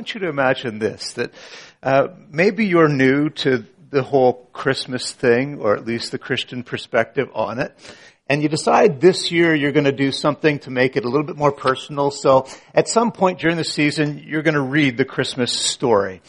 I want you to imagine this, that maybe you're new to the whole Christmas thing, or at least the Christian perspective on it, and you decide this year you're going to do something to make it a little bit more personal. So at some point during the season, you're going to read the Christmas story.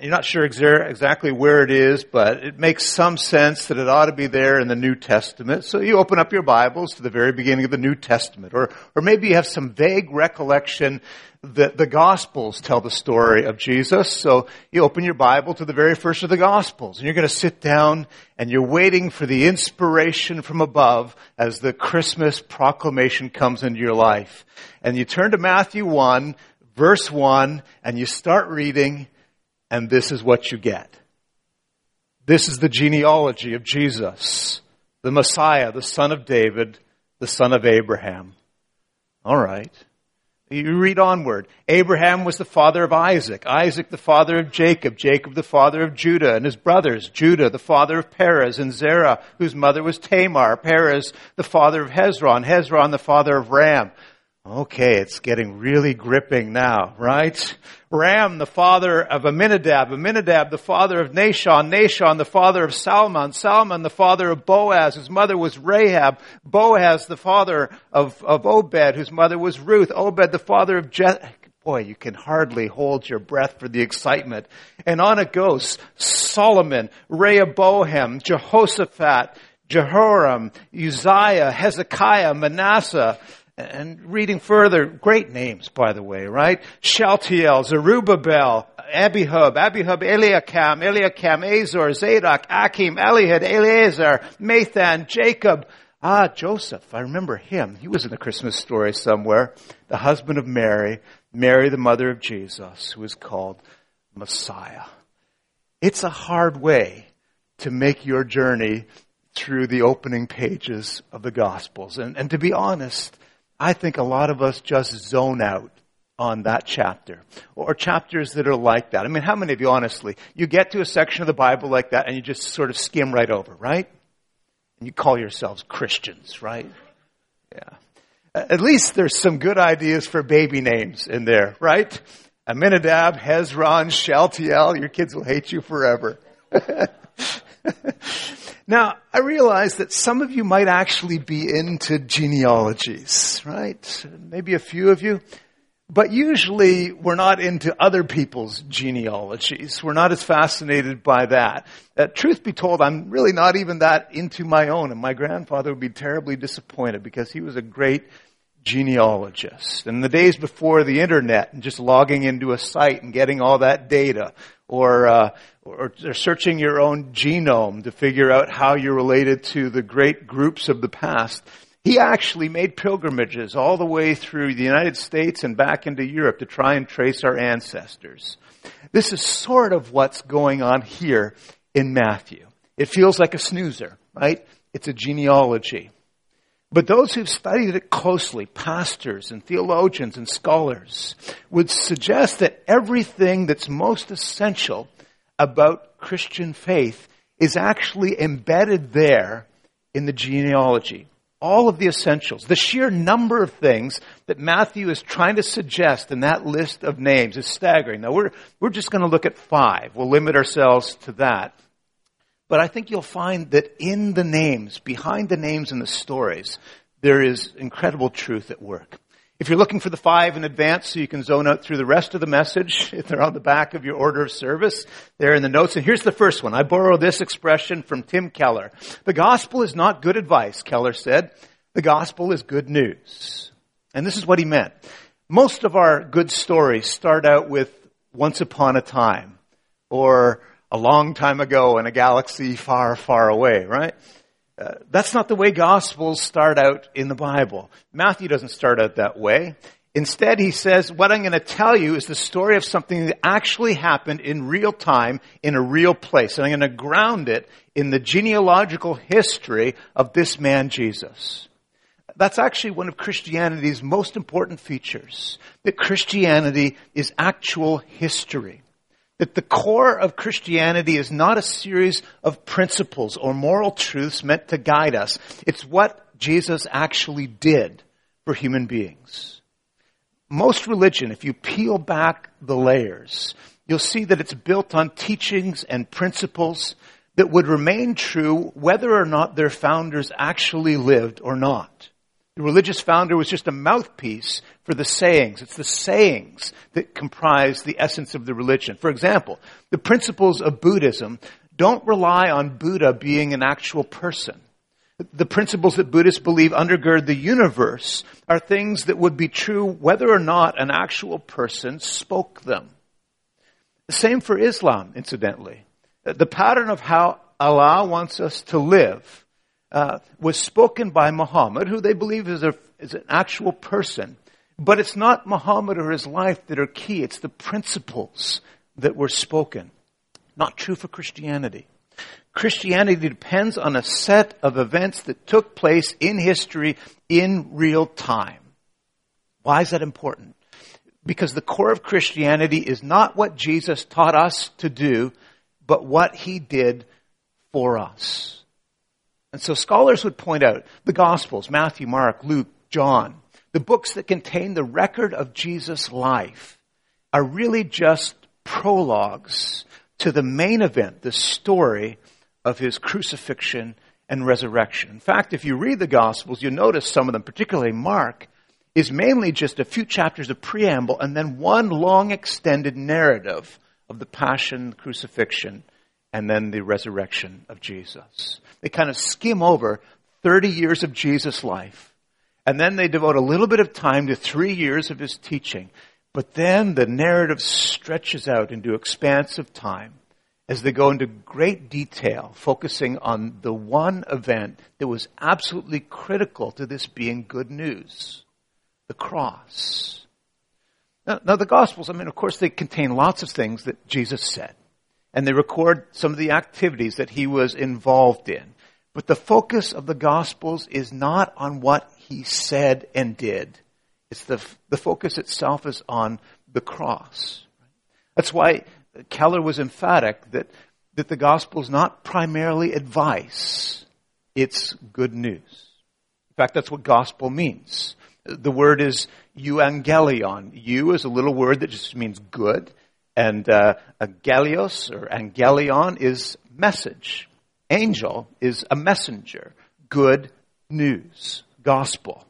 You're not sure exactly where it is, but it makes some sense that it ought to be there in the New Testament. So you open up your Bibles to the very beginning of the New Testament. Or maybe you have some vague recollection that the Gospels tell the story of Jesus. So you open your Bible to the very first of the Gospels. And you're going to sit down and you're waiting for the inspiration from above as the Christmas proclamation comes into your life. And you turn to Matthew 1, verse 1, and you start reading. And this is what you get. This is the genealogy of Jesus, the Messiah, the son of David, the son of Abraham. All right. You read onward. Abraham was the father of Isaac. Isaac, the father of Jacob. Jacob, the father of Judah and his brothers. Judah, the father of Perez and Zerah, whose mother was Tamar. Perez, the father of Hezron. Hezron, the father of Ram. Okay, it's getting really gripping now, right? Ram, the father of Amminadab. Amminadab, the father of Nahshon. Nahshon, the father of Salmon. Salmon, the father of Boaz, whose mother was Rahab. Boaz, the father of Obed, whose mother was Ruth. Obed, the father of Boy, you can hardly hold your breath for the excitement. And on it goes. Solomon, Rehoboam, Jehoshaphat, Jehoram, Uzziah, Hezekiah, Manasseh. And reading further, great names, by the way, right? Shaltiel, Zerubbabel, Abihub, Eliakam, Azor, Zadok, Akim, Elihud, Eleazar, Mathan, Jacob. Ah, Joseph, I remember him. He was in the Christmas story somewhere. The husband of Mary, Mary the mother of Jesus, who is called Messiah. It's a hard way to make your journey through the opening pages of the Gospels. And to be honest, I think a lot of us just zone out on that chapter or chapters that are like that. I mean, how many of you, honestly, you get to a section of the Bible like that and you just sort of skim right over, right? And you call yourselves Christians, right? Yeah. At least there's some good ideas for baby names in there, right? Amminadab, Hezron, Shaltiel, your kids will hate you forever. Now, I realize that some of you might actually be into genealogies, right? Maybe a few of you. But usually we're not into other people's genealogies. We're not as fascinated by that. Truth be told, I'm really not even that into my own. And my grandfather would be terribly disappointed because he was a great genealogist. And the days before the internet and just logging into a site and getting all that data, or searching your own genome to figure out how you're related to the great groups of the past. He actually made pilgrimages all the way through the United States and back into Europe to try and trace our ancestors. This is sort of what's going on here in Matthew. It feels like a snoozer, right? It's a genealogy. But those who've studied it closely, pastors and theologians and scholars, would suggest that everything that's most essential about Christian faith is actually embedded there in the genealogy. All of the essentials, the sheer number of things that Matthew is trying to suggest in that list of names is staggering. Now, we're just going to look at 5. We'll limit ourselves to that. But I think you'll find that in the names, behind the names and the stories, there is incredible truth at work. If you're looking for the 5 in advance so you can zone out through the rest of the message, if they're on the back of your order of service, they're in the notes. And here's the first one. I borrow this expression from Tim Keller. The gospel is not good advice, Keller said. The gospel is good news. And this is what he meant. Most of our good stories start out with once upon a time or a long time ago in a galaxy far, far away, right? That's not the way Gospels start out in the Bible. Matthew doesn't start out that way. Instead, he says, what I'm going to tell you is the story of something that actually happened in real time, in a real place. And I'm going to ground it in the genealogical history of this man, Jesus. That's actually one of Christianity's most important features, that Christianity is actual history. That the core of Christianity is not a series of principles or moral truths meant to guide us. It's what Jesus actually did for human beings. most religion, if you peel back the layers, you'll see that it's built on teachings and principles that would remain true whether or not their founders actually lived or not. The religious founder was just a mouthpiece for the sayings. It's the sayings that comprise the essence of the religion. For example, the principles of Buddhism don't rely on Buddha being an actual person. The principles that Buddhists believe undergird the universe are things that would be true whether or not an actual person spoke them. The same for Islam, incidentally. The pattern of how Allah wants us to live was spoken by Muhammad, who they believe is an actual person. But it's not Muhammad or his life that are key. It's the principles that were spoken. Not true for Christianity. Christianity depends on a set of events that took place in history in real time. Why is that important? Because the core of Christianity is not what Jesus taught us to do, but what he did for us. And so scholars would point out the Gospels, Matthew, Mark, Luke, John, the books that contain the record of Jesus' life are really just prologues to the main event, the story of his crucifixion and resurrection. In fact, if you read the Gospels, you'll notice some of them, particularly Mark, is mainly just a few chapters of preamble and then one long extended narrative of the passion, the crucifixion, and then the resurrection of Jesus. They kind of skim over 30 years of Jesus' life, and then they devote a little bit of time to 3 years of his teaching. But then the narrative stretches out into expansive time as they go into great detail, focusing on the one event that was absolutely critical to this being good news, the cross. Now the Gospels, of course, they contain lots of things that Jesus said, and they record some of the activities that he was involved in. But the focus of the Gospels is not on what he said and did. It's the focus itself is on the cross. That's why Keller was emphatic that the gospel is not primarily advice. It's good news. In fact, that's what gospel means. The word is euangelion. Eu is a little word that just means good. And angelios or angelion is message. Angel is a messenger. Good news. Gospel.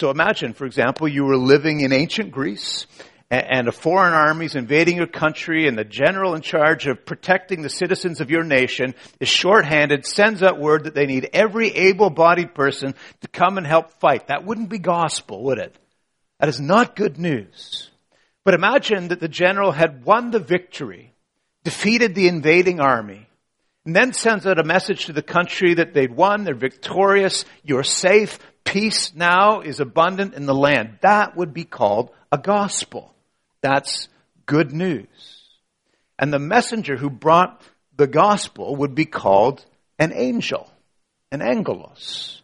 So imagine, for example, you were living in ancient Greece and a foreign army is invading your country and the general in charge of protecting the citizens of your nation is shorthanded, sends out word that they need every able-bodied person to come and help fight. That wouldn't be gospel, would it? That is not good news. But imagine that the general had won the victory, defeated the invading army, and then sends out a message to the country that they'd won, they're victorious, you're safe, peace now is abundant in the land. That would be called a gospel. That's good news. And the messenger who brought the gospel would be called an angel, an angelos.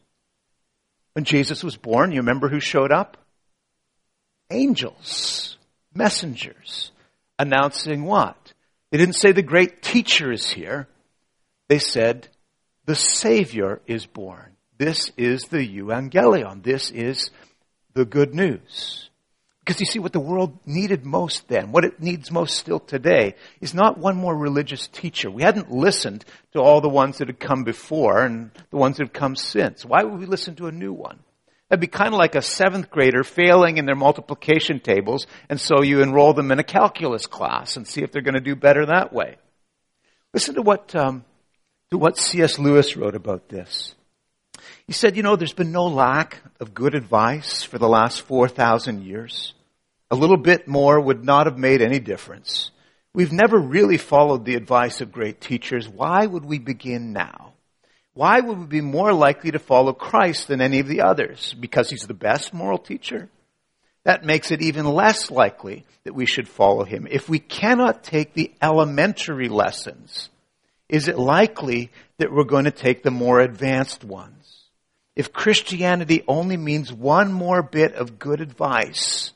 When Jesus was born, you remember who showed up? Angels, messengers, announcing what? They didn't say the great teacher is here. They said the Savior is born. This is the euangelion. This is the good news. Because you see, what the world needed most then, what it needs most still today, is not one more religious teacher. We hadn't listened to all the ones that had come before and the ones that have come since. Why would we listen to a new one? That'd be kind of like a seventh grader failing in their multiplication tables, and so you enroll them in a calculus class and see if they're going to do better that way. Listen to what C.S. Lewis wrote about this. He said, there's been no lack of good advice for the last 4,000 years. A little bit more would not have made any difference. We've never really followed the advice of great teachers. Why would we begin now? Why would we be more likely to follow Christ than any of the others? Because he's the best moral teacher? That makes it even less likely that we should follow him. If we cannot take the elementary lessons, is it likely that we're going to take the more advanced ones? If Christianity only means one more bit of good advice,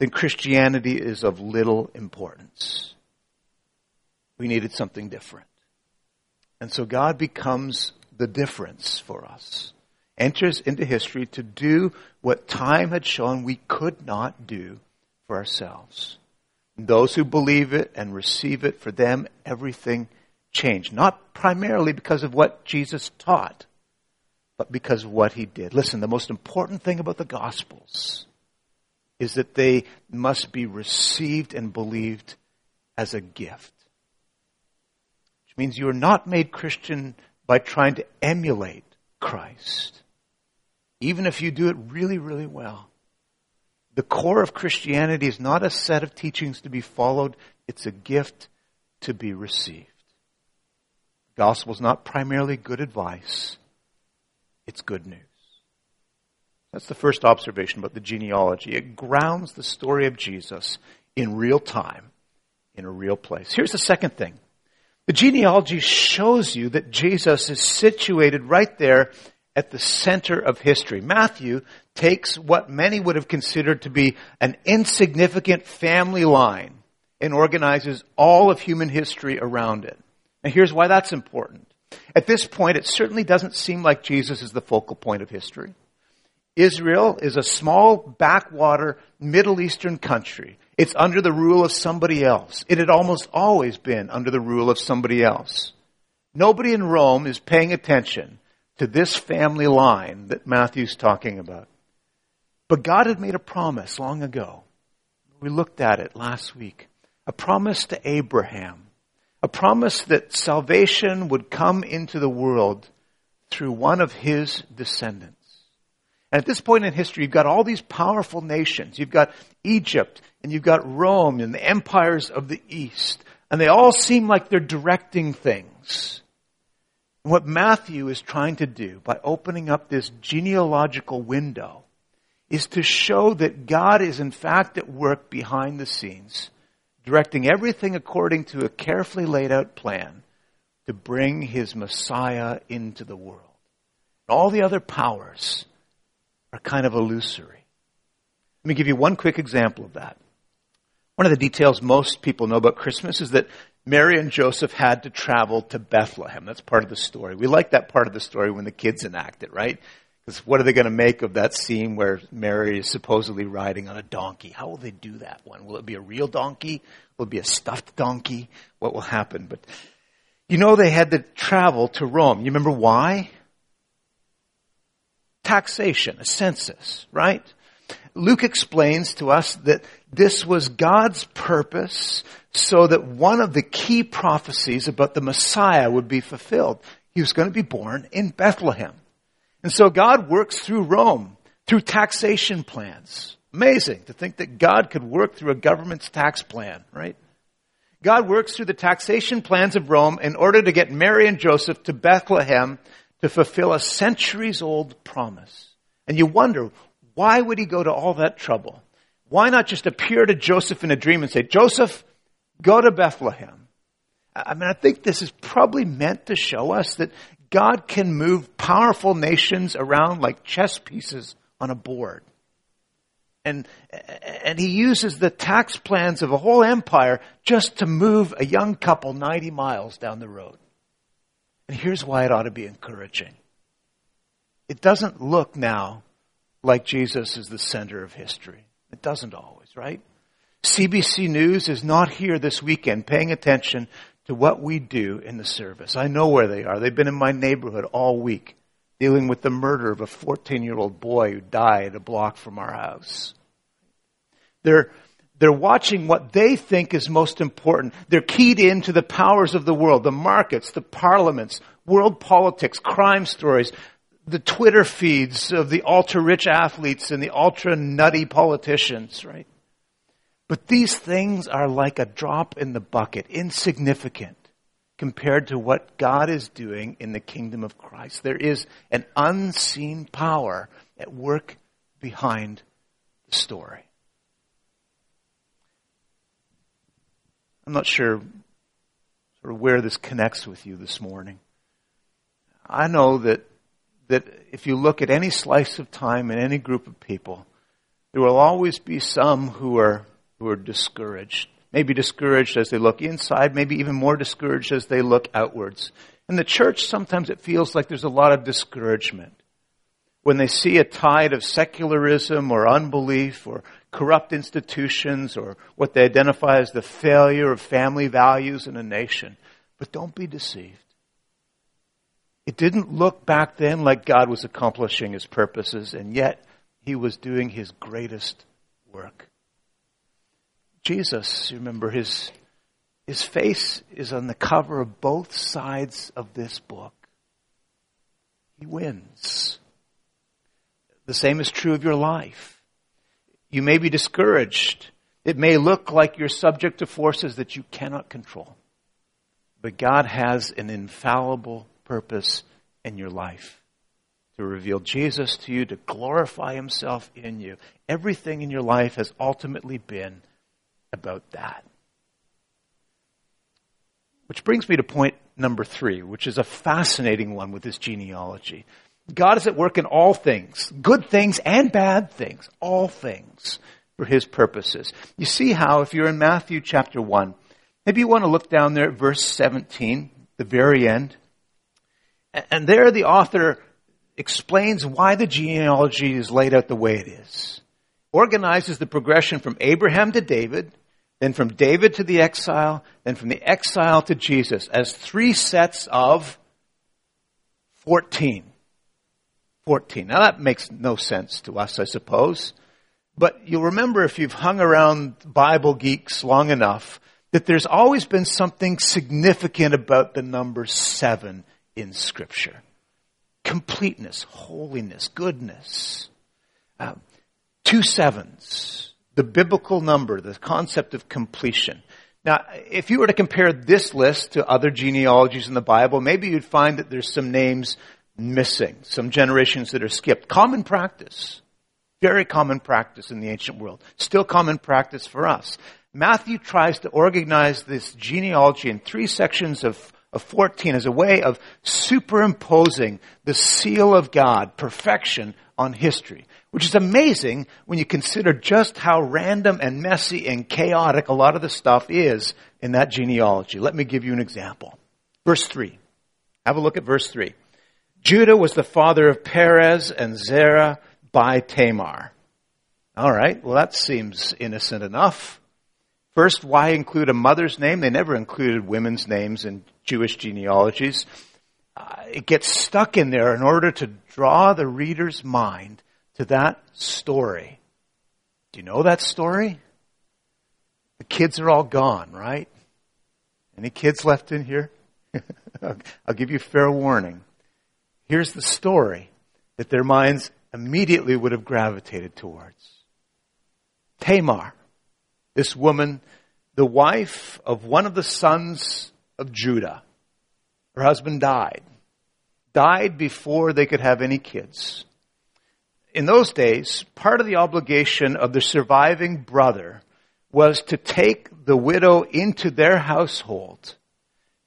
then Christianity is of little importance. We needed something different. And so God becomes the difference for us. enters into history to do what time had shown we could not do for ourselves. Those who believe it and receive it, for them, everything changed. Not primarily because of what Jesus taught, but because of what he did. Listen, the most important thing about the Gospels is that they must be received and believed as a gift. Which means you are not made Christian by trying to emulate Christ, even if you do it really, really well. The core of Christianity is not a set of teachings to be followed. It's a gift to be received. The gospel is not primarily good advice. It's good news. That's the first observation about the genealogy. It grounds the story of Jesus in real time, in a real place. Here's the second thing. The genealogy shows you that Jesus is situated right there at the center of history. Matthew takes what many would have considered to be an insignificant family line and organizes all of human history around it. And here's why that's important. At this point, it certainly doesn't seem like Jesus is the focal point of history. Israel is a small backwater Middle Eastern country. It's under the rule of somebody else. It had almost always been under the rule of somebody else. Nobody in Rome is paying attention to this family line that Matthew's talking about. But God had made a promise long ago. We looked at it last week. A promise to Abraham. A promise that salvation would come into the world through one of his descendants. And at this point in history, you've got all these powerful nations. You've got Egypt, and you've got Rome, and the empires of the East. And they all seem like they're directing things. And what Matthew is trying to do by opening up this genealogical window is to show that God is in fact at work behind the scenes, directing everything according to a carefully laid out plan to bring his Messiah into the world. And all the other powers are kind of illusory. Let me give you one quick example of that. One of the details most people know about Christmas is that Mary and Joseph had to travel to Bethlehem. That's part of the story. We like that part of the story when the kids enact it, right? Because what are they going to make of that scene where Mary is supposedly riding on a donkey? How will they do that one? Will it be a real donkey? Will it be a stuffed donkey? What will happen? But you know they had to travel to Rome. You remember why? Taxation, a census, right? Luke explains to us that this was God's purpose so that one of the key prophecies about the Messiah would be fulfilled. He was going to be born in Bethlehem. And so God works through Rome, through taxation plans. Amazing to think that God could work through a government's tax plan, right? God works through the taxation plans of Rome in order to get Mary and Joseph to Bethlehem to fulfill a centuries-old promise. And you wonder, why would he go to all that trouble? Why not just appear to Joseph in a dream and say, Joseph, go to Bethlehem? I mean, I think this is probably meant to show us that God can move powerful nations around like chess pieces on a board. And he uses the tax plans of a whole empire just to move a young couple 90 miles down the road. And here's why it ought to be encouraging. It doesn't look now like Jesus is the center of history. It doesn't always, right? CBC News is not here this weekend paying attention to what we do in the service. I know where they are. They've been in my neighborhood all week, dealing with the murder of a 14-year-old boy who died a block from our house. They're watching what they think is most important. They're keyed into the powers of the world, the markets, the parliaments, world politics, crime stories, the Twitter feeds of the ultra-rich athletes and the ultra-nutty politicians, right? But these things are like a drop in the bucket, insignificant compared to what God is doing in the kingdom of Christ. There is an unseen power at work behind the story. I'm not sure sort of where this connects with you this morning. I know that if you look at any slice of time and any group of people, there will always be some who are discouraged, maybe discouraged as they look inside, maybe even more discouraged as they look outwards. In the church, sometimes it feels like there's a lot of discouragement. when they see a tide of secularism or unbelief or corrupt institutions or what they identify as the failure of family values in a nation. But don't be deceived. It didn't look back then like God was accomplishing his purposes, and yet he was doing his greatest work. Jesus, remember, his face is on the cover of both sides of this book. He wins. The same is true of your life. You may be discouraged. It may look like you're subject to forces that you cannot control. But God has an infallible purpose in your life. To reveal Jesus to you, to glorify himself in you. Everything in your life has ultimately been about that. Which brings me to point number 3, which is a fascinating one with this genealogy. God is at work in all things, good things and bad things, all things for his purposes. You see how, if you're in Matthew chapter 1, maybe you want to look down there at verse 17, the very end. And there the author explains why the genealogy is laid out the way it is. Organizes the progression from Abraham to David, then from David to the exile, then from the exile to Jesus as 3 sets of 14. 14. Now that makes no sense to us, I suppose. But you'll remember, if you've hung around Bible geeks long enough, that there's always been something significant about the number 7 in Scripture. Completeness, holiness, goodness. 2 sevens, the biblical number, the concept of completion. Now, if you were to compare this list to other genealogies in the Bible, maybe you'd find that there's some names missing, some generations that are skipped. Common practice, very common practice in the ancient world, still common practice for us. Matthew tries to organize this genealogy in 3 sections of 14 as a way of superimposing the seal of God, perfection, on history, which is amazing when you consider just how random and messy and chaotic a lot of the stuff is in that genealogy. Let me give you an example. Verse 3. Have a look at verse 3. Judah was the father of Perez and Zerah by Tamar. All right, well, that seems innocent enough. First, why include a mother's name? They never included women's names in Jewish genealogies. It gets stuck in there in order to draw the reader's mind to that story. Do you know that story? The kids are all gone, right? Any kids left in here? I'll give you fair warning. Here's the story that their minds immediately would have gravitated towards. Tamar, this woman, the wife of one of the sons of Judah. Her husband died before they could have any kids. In those days, part of the obligation of the surviving brother was to take the widow into their household,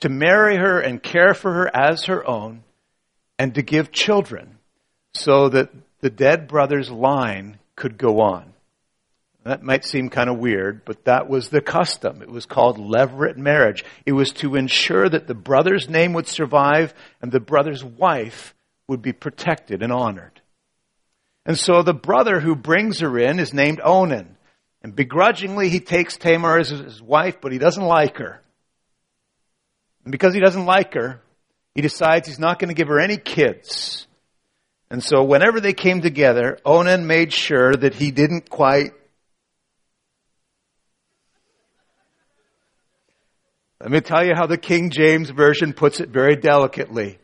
to marry her and care for her as her own, and to give children so that the dead brother's line could go on. That might seem kind of weird, but that was the custom. It was called leveret marriage. It was to ensure that the brother's name would survive and the brother's wife would be protected and honored. And so the brother who brings her in is named Onan. And begrudgingly, he takes Tamar as his wife, but he doesn't like her. And because he doesn't like her, he decides he's not going to give her any kids. And so whenever they came together, Onan made sure that he didn't quite... Let me tell you how the King James Version puts it very delicately.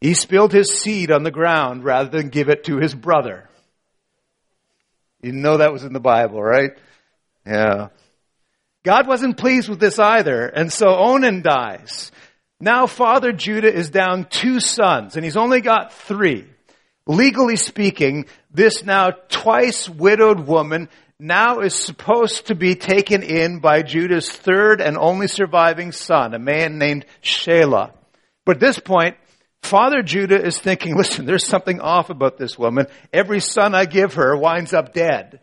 He spilled his seed on the ground rather than give it to his brother. You know that was in the Bible, right? Yeah. God wasn't pleased with this either, and so Onan dies. Now Father Judah is down 2 sons, and he's only got 3. Legally speaking, this now twice widowed woman now is supposed to be taken in by Judah's 3rd and only surviving son, a man named Shelah. But at this point, Father Judah is thinking, listen, there's something off about this woman. Every son I give her winds up dead.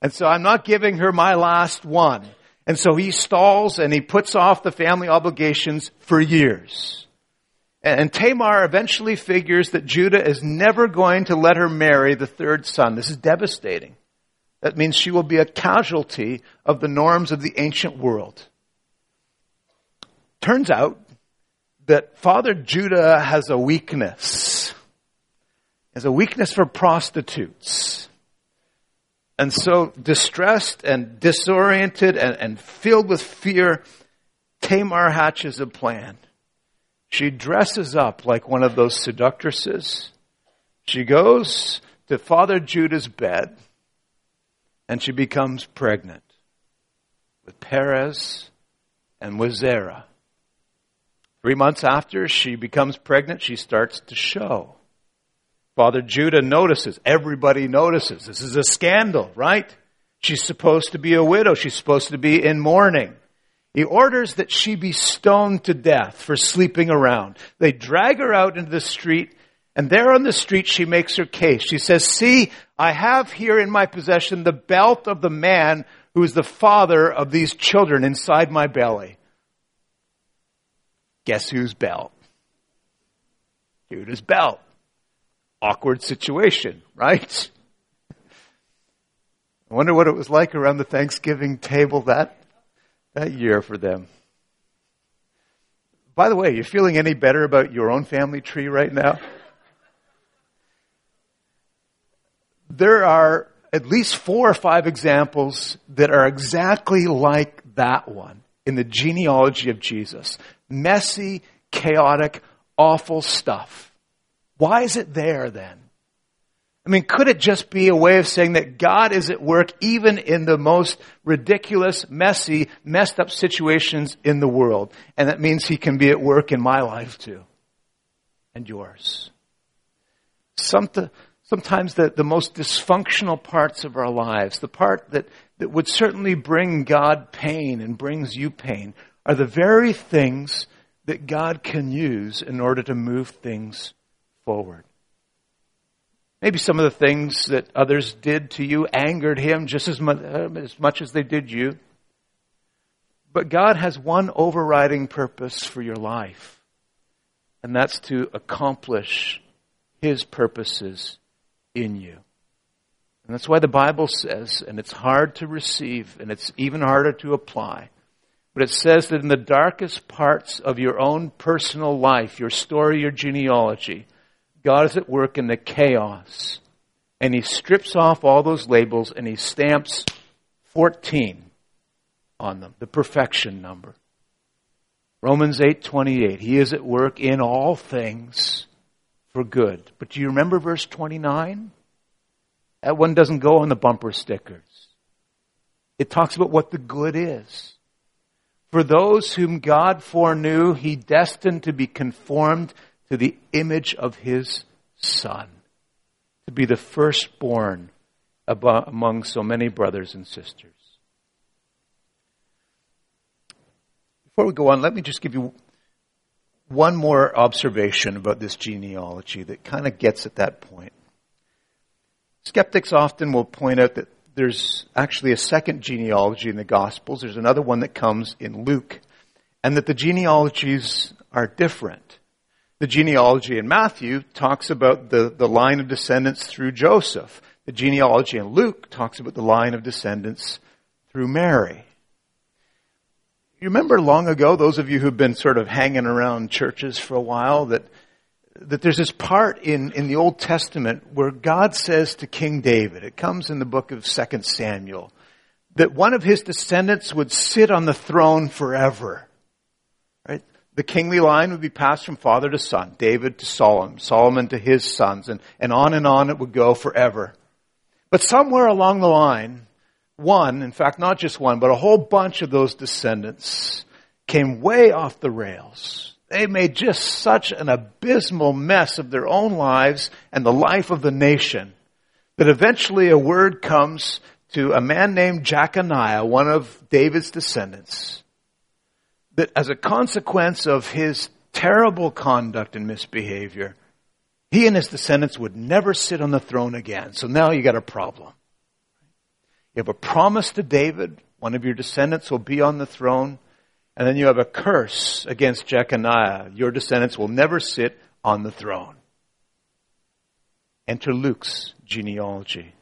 And so I'm not giving her my last one. And so he stalls and he puts off the family obligations for years. And Tamar eventually figures that Judah is never going to let her marry the third son. This is devastating. That means she will be a casualty of the norms of the ancient world. Turns out that Father Judah has a weakness. Has a weakness for prostitutes. And so distressed and disoriented and filled with fear, Tamar hatches a plan. She dresses up like one of those seductresses. She goes to Father Judah's bed, and she becomes pregnant with Perez and with Zerah. 3 months after she becomes pregnant, she starts to show. Father Judah notices. Everybody notices. This is a scandal, right? She's supposed to be a widow. She's supposed to be in mourning. He orders that she be stoned to death for sleeping around. They drag her out into the street, and there on the street she makes her case. She says, "See, I have here in my possession the belt of the man who is the father of these children inside my belly." Guess whose belt? Judah's belt. Awkward situation, right? I wonder what it was like around the Thanksgiving table that year for them. By the way, are you feeling any better about your own family tree right now? There are at least 4 or 5 examples that are exactly like that one in the genealogy of Jesus. Messy, chaotic, awful stuff. Why is it there then? I mean, could it just be a way of saying that God is at work even in the most ridiculous, messy, messed up situations in the world? And that means he can be at work in my life too. And yours. Sometimes the most dysfunctional parts of our lives, the part that would certainly bring God pain and brings you pain, are the very things that God can use in order to move things forward. Maybe some of the things that others did to you angered him just as much as they did you. But God has one overriding purpose for your life. And that's to accomplish his purposes in you. And that's why the Bible says, and it's hard to receive, and it's even harder to apply, but it says that in the darkest parts of your own personal life, your story, your genealogy, God is at work in the chaos. And he strips off all those labels and he stamps 14 on them, the perfection number. Romans 8:28, he is at work in all things for good. But do you remember verse 29? That one doesn't go on the bumper stickers. It talks about what the good is. For those whom God foreknew, he destined to be conformed to the image of his Son, to be the firstborn among so many brothers and sisters. Before we go on, let me just give you one more observation about this genealogy that kind of gets at that point. Skeptics often will point out that there's actually a second genealogy in the Gospels. There's another one that comes in Luke. And that the genealogies are different. The genealogy in Matthew talks about the line of descendants through Joseph. The genealogy in Luke talks about the line of descendants through Mary. You remember long ago, those of you who've been sort of hanging around churches for a while, that there's this part in the Old Testament where God says to King David, it comes in the book of 2 Samuel, that one of his descendants would sit on the throne forever. Right? The kingly line would be passed from father to son, David to Solomon, Solomon to his sons, and on it would go forever. But somewhere along the line, one, in fact not just one, but a whole bunch of those descendants came way off the rails. They made just such an abysmal mess of their own lives and the life of the nation that eventually a word comes to a man named Jeconiah, one of David's descendants, that as a consequence of his terrible conduct and misbehavior, he and his descendants would never sit on the throne again. So now you got a problem. You have a promise to David, one of your descendants will be on the throne, And then you have a curse against Jeconiah. Your descendants will never sit on the throne. Enter Luke's genealogy.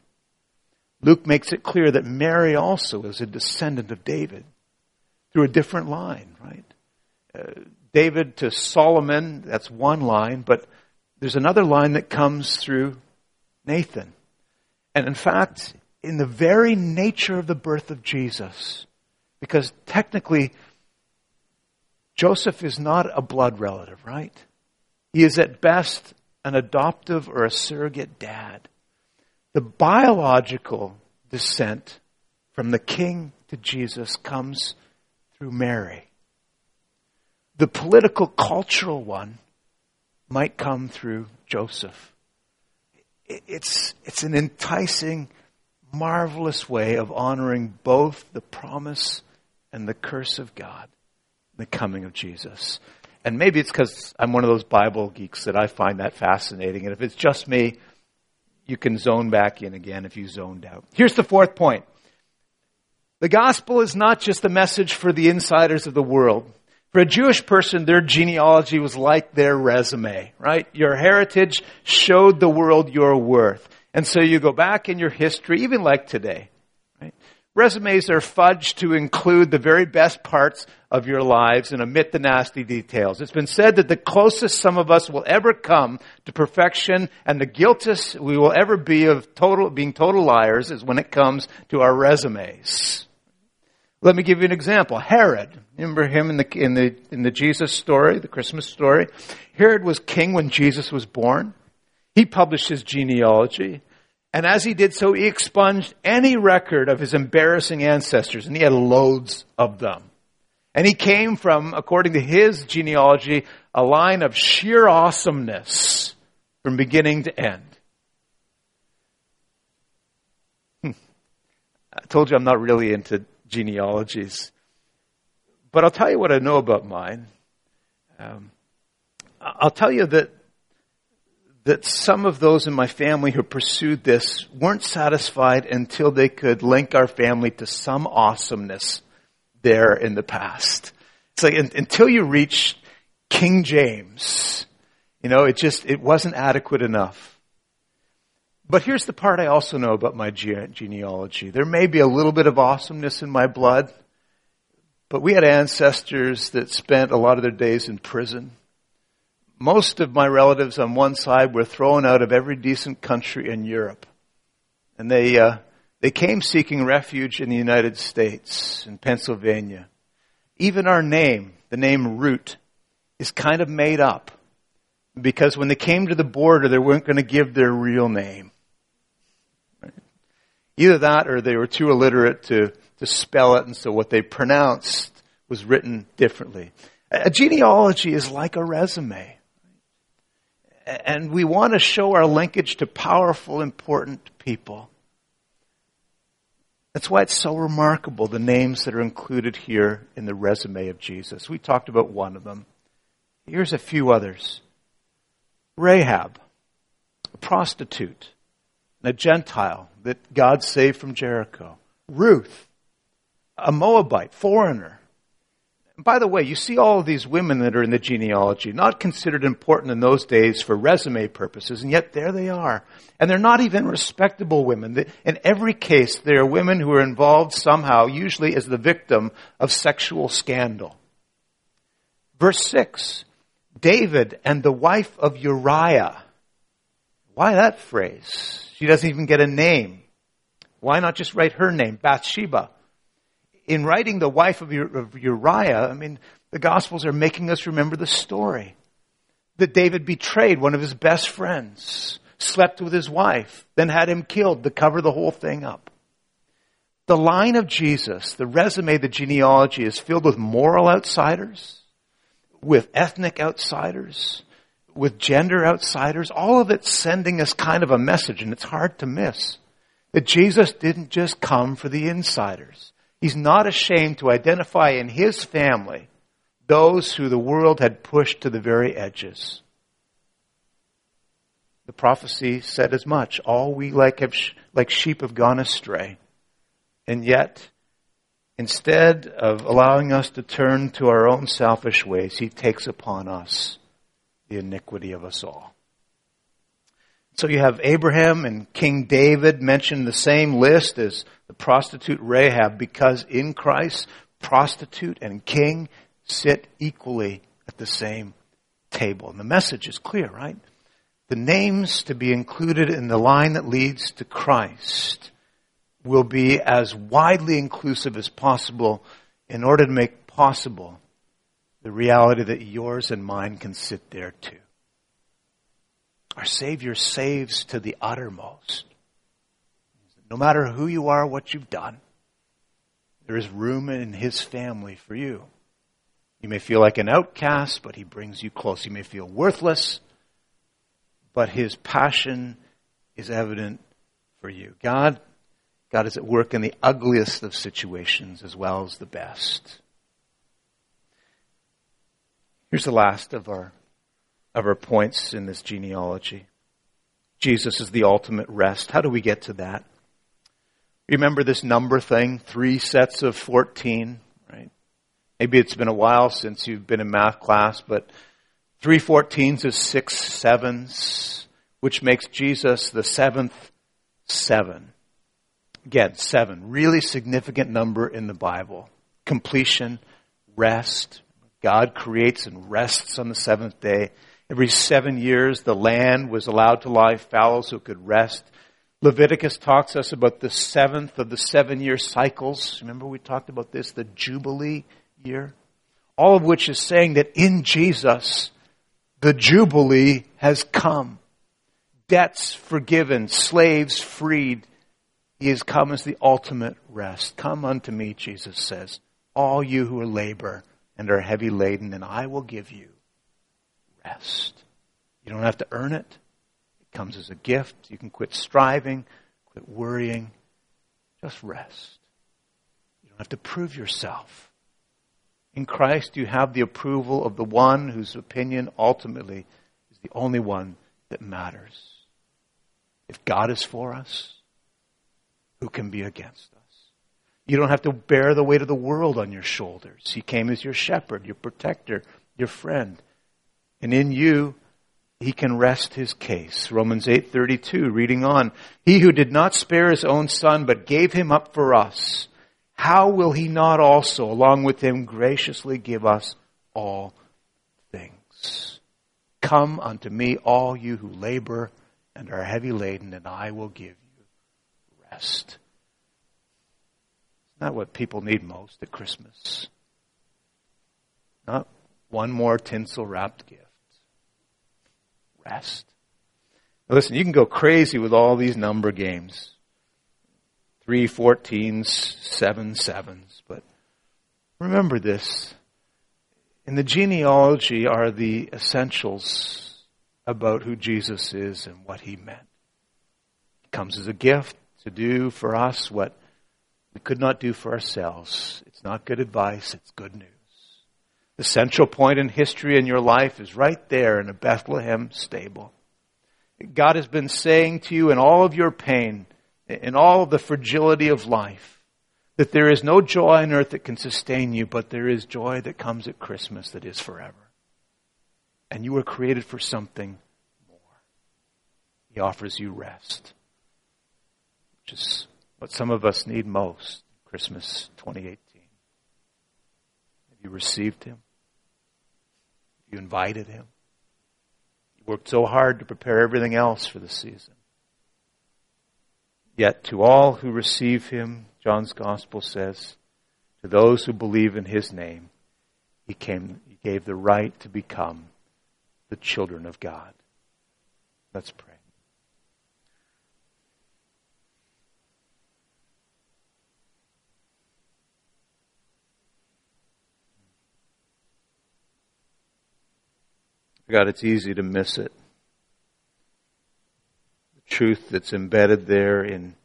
Luke makes it clear that Mary also is a descendant of David through a different line, right? David to Solomon, that's one line, but there's another line that comes through Nathan. And in fact, in the very nature of the birth of Jesus, because technically Joseph is not a blood relative, right? He is at best an adoptive or a surrogate dad. The biological descent from the king to Jesus comes through Mary. The political, cultural one might come through Joseph. It's an enticing, marvelous way of honoring both the promise and the curse of God, the coming of Jesus. And maybe it's because I'm one of those Bible geeks that I find that fascinating. And if it's just me, you can zone back in again if you zoned out. Here's the fourth point. The gospel is not just a message for the insiders of the world. For a Jewish person, their genealogy was like their resume, right? Your heritage showed the world your worth. And so you go back in your history, even like today, right? Resumes are fudged to include the very best parts of your lives and omit the nasty details. It's been said that the closest some of us will ever come to perfection and the guiltiest we will ever be of being total liars is when it comes to our resumes. Let me give you an example. Herod, remember him in the Jesus story, the Christmas story? Herod was king when Jesus was born. He published his genealogy. And as he did so, he expunged any record of his embarrassing ancestors, and he had loads of them. And he came from, according to his genealogy, a line of sheer awesomeness from beginning to end. I told you I'm not really into genealogies. But I'll tell you what I know about mine. I'll tell you that some of those in my family who pursued this weren't satisfied until they could link our family to some awesomeness there in the past. It's like until you reach King James, it wasn't adequate enough. But here's the part I also know about my genealogy. There may be a little bit of awesomeness in my blood, but we had ancestors that spent a lot of their days in prison. Most of my relatives on one side were thrown out of every decent country in Europe. And they came seeking refuge in the United States, in Pennsylvania. Even our name, the name Root, is kind of made up. Because when they came to the border, they weren't going to give their real name. Right? Either that or they were too illiterate to spell it. And so what they pronounced was written differently. A genealogy is like a resume. And we want to show our linkage to powerful, important people. That's why it's so remarkable, the names that are included here in the resume of Jesus. We talked about one of them. Here's a few others. Rahab, a prostitute, and a Gentile that God saved from Jericho. Ruth, a Moabite, foreigner. By the way, you see all of these women that are in the genealogy, not considered important in those days for resume purposes, and yet there they are. And they're not even respectable women. In every case, they are women who are involved somehow, usually as the victim of sexual scandal. Verse 6, David and the wife of Uriah. Why that phrase? She doesn't even get a name. Why not just write her name, Bathsheba? In writing the wife of Uriah, the Gospels are making us remember the story. That David betrayed one of his best friends, slept with his wife, then had him killed to cover the whole thing up. The line of Jesus, the resume, the genealogy is filled with moral outsiders, with ethnic outsiders, with gender outsiders, all of it sending us kind of a message, and it's hard to miss, that Jesus didn't just come for the insiders. He's not ashamed to identify in his family those who the world had pushed to the very edges. The prophecy said as much. All we like sheep have gone astray. And yet, Instead of allowing us to turn to our own selfish ways, he takes upon us the iniquity of us all. So you have Abraham and King David mentioned the same list as the prostitute Rahab, because in Christ, prostitute and king sit equally at the same table. And the message is clear, right? The names to be included in the line that leads to Christ will be as widely inclusive as possible in order to make possible the reality that yours and mine can sit there too. Our Savior saves to the uttermost. No matter who you are, what you've done, there is room in His family for you. You may feel like an outcast, but He brings you close. You may feel worthless, but His passion is evident for you. God is at work in the ugliest of situations as well as the best. Here's the last of our points in this genealogy. Jesus is the ultimate rest. How do we get to that? Remember this number thing, 3 sets of 14, right? Maybe it's been a while since you've been in math class, but 3 14s is 6 sevens, which makes Jesus the 7th 7. Again, 7, really significant number in the Bible. Completion, rest. God creates and rests on the 7th day. Every 7 years, the land was allowed to lie fallow so it could rest. Leviticus talks to us about the 7th of the 7-year cycles. Remember we talked about this, the Jubilee year? All of which is saying that in Jesus, the Jubilee has come. Debts forgiven, slaves freed. He has come as the ultimate rest. Come unto me, Jesus says, all you who labor and are heavy laden, and I will give you rest. You don't have to earn it. It comes as a gift. You can quit striving, quit worrying. Just rest. You don't have to prove yourself. In Christ, you have the approval of the one whose opinion ultimately is the only one that matters. If God is for us, who can be against us? You don't have to bear the weight of the world on your shoulders. He came as your shepherd, your protector, your friend. And in you, He can rest His case. Romans 8:32, reading on. He who did not spare His own Son, but gave Him up for us, how will He not also, along with Him, graciously give us all things? Come unto me, all you who labor and are heavy laden, and I will give you. It's not what people need most at Christmas. Not one more tinsel-wrapped gift. Rest. Now listen, you can go crazy with all these number games. 3 14s, 7 sevens. But remember this. In the genealogy are the essentials about who Jesus is and what He meant. He comes as a gift to do for us what we could not do for ourselves. It's not good advice, it's good news. The central point in history in your life is right there in a Bethlehem stable. God has been saying to you in all of your pain, in all of the fragility of life, that there is no joy on earth that can sustain you, but there is joy that comes at Christmas that is forever. And you were created for something more. He offers you rest. Which is what some of us need most, Christmas 2018. Have you received Him? Have you invited Him? You worked so hard to prepare everything else for the season. Yet to all who receive Him, John's Gospel says, to those who believe in His name, He gave the right to become the children of God. Let's pray. God, it's easy to miss it. The truth that's embedded there in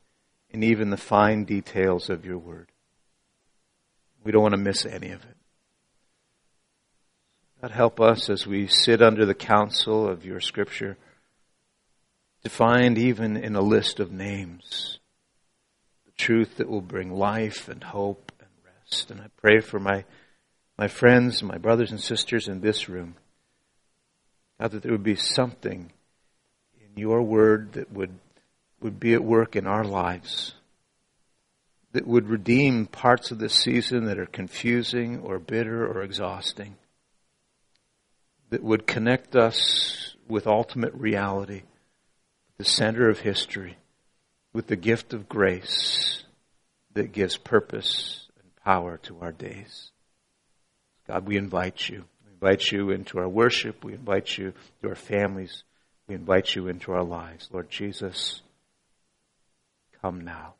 even the fine details of your word. We don't want to miss any of it. God, help us as we sit under the counsel of your scripture to find even in a list of names the truth that will bring life and hope and rest. past. And I pray for my friends, my brothers and sisters in this room. God, that there would be something in your word that would be at work in our lives, that would redeem parts of this season that are confusing or bitter or exhausting, that would connect us with ultimate reality, the center of history, with the gift of grace that gives purpose and power to our days. God, we invite you. We invite you into our worship. We invite you to our families. We invite you into our lives. Lord Jesus, come now.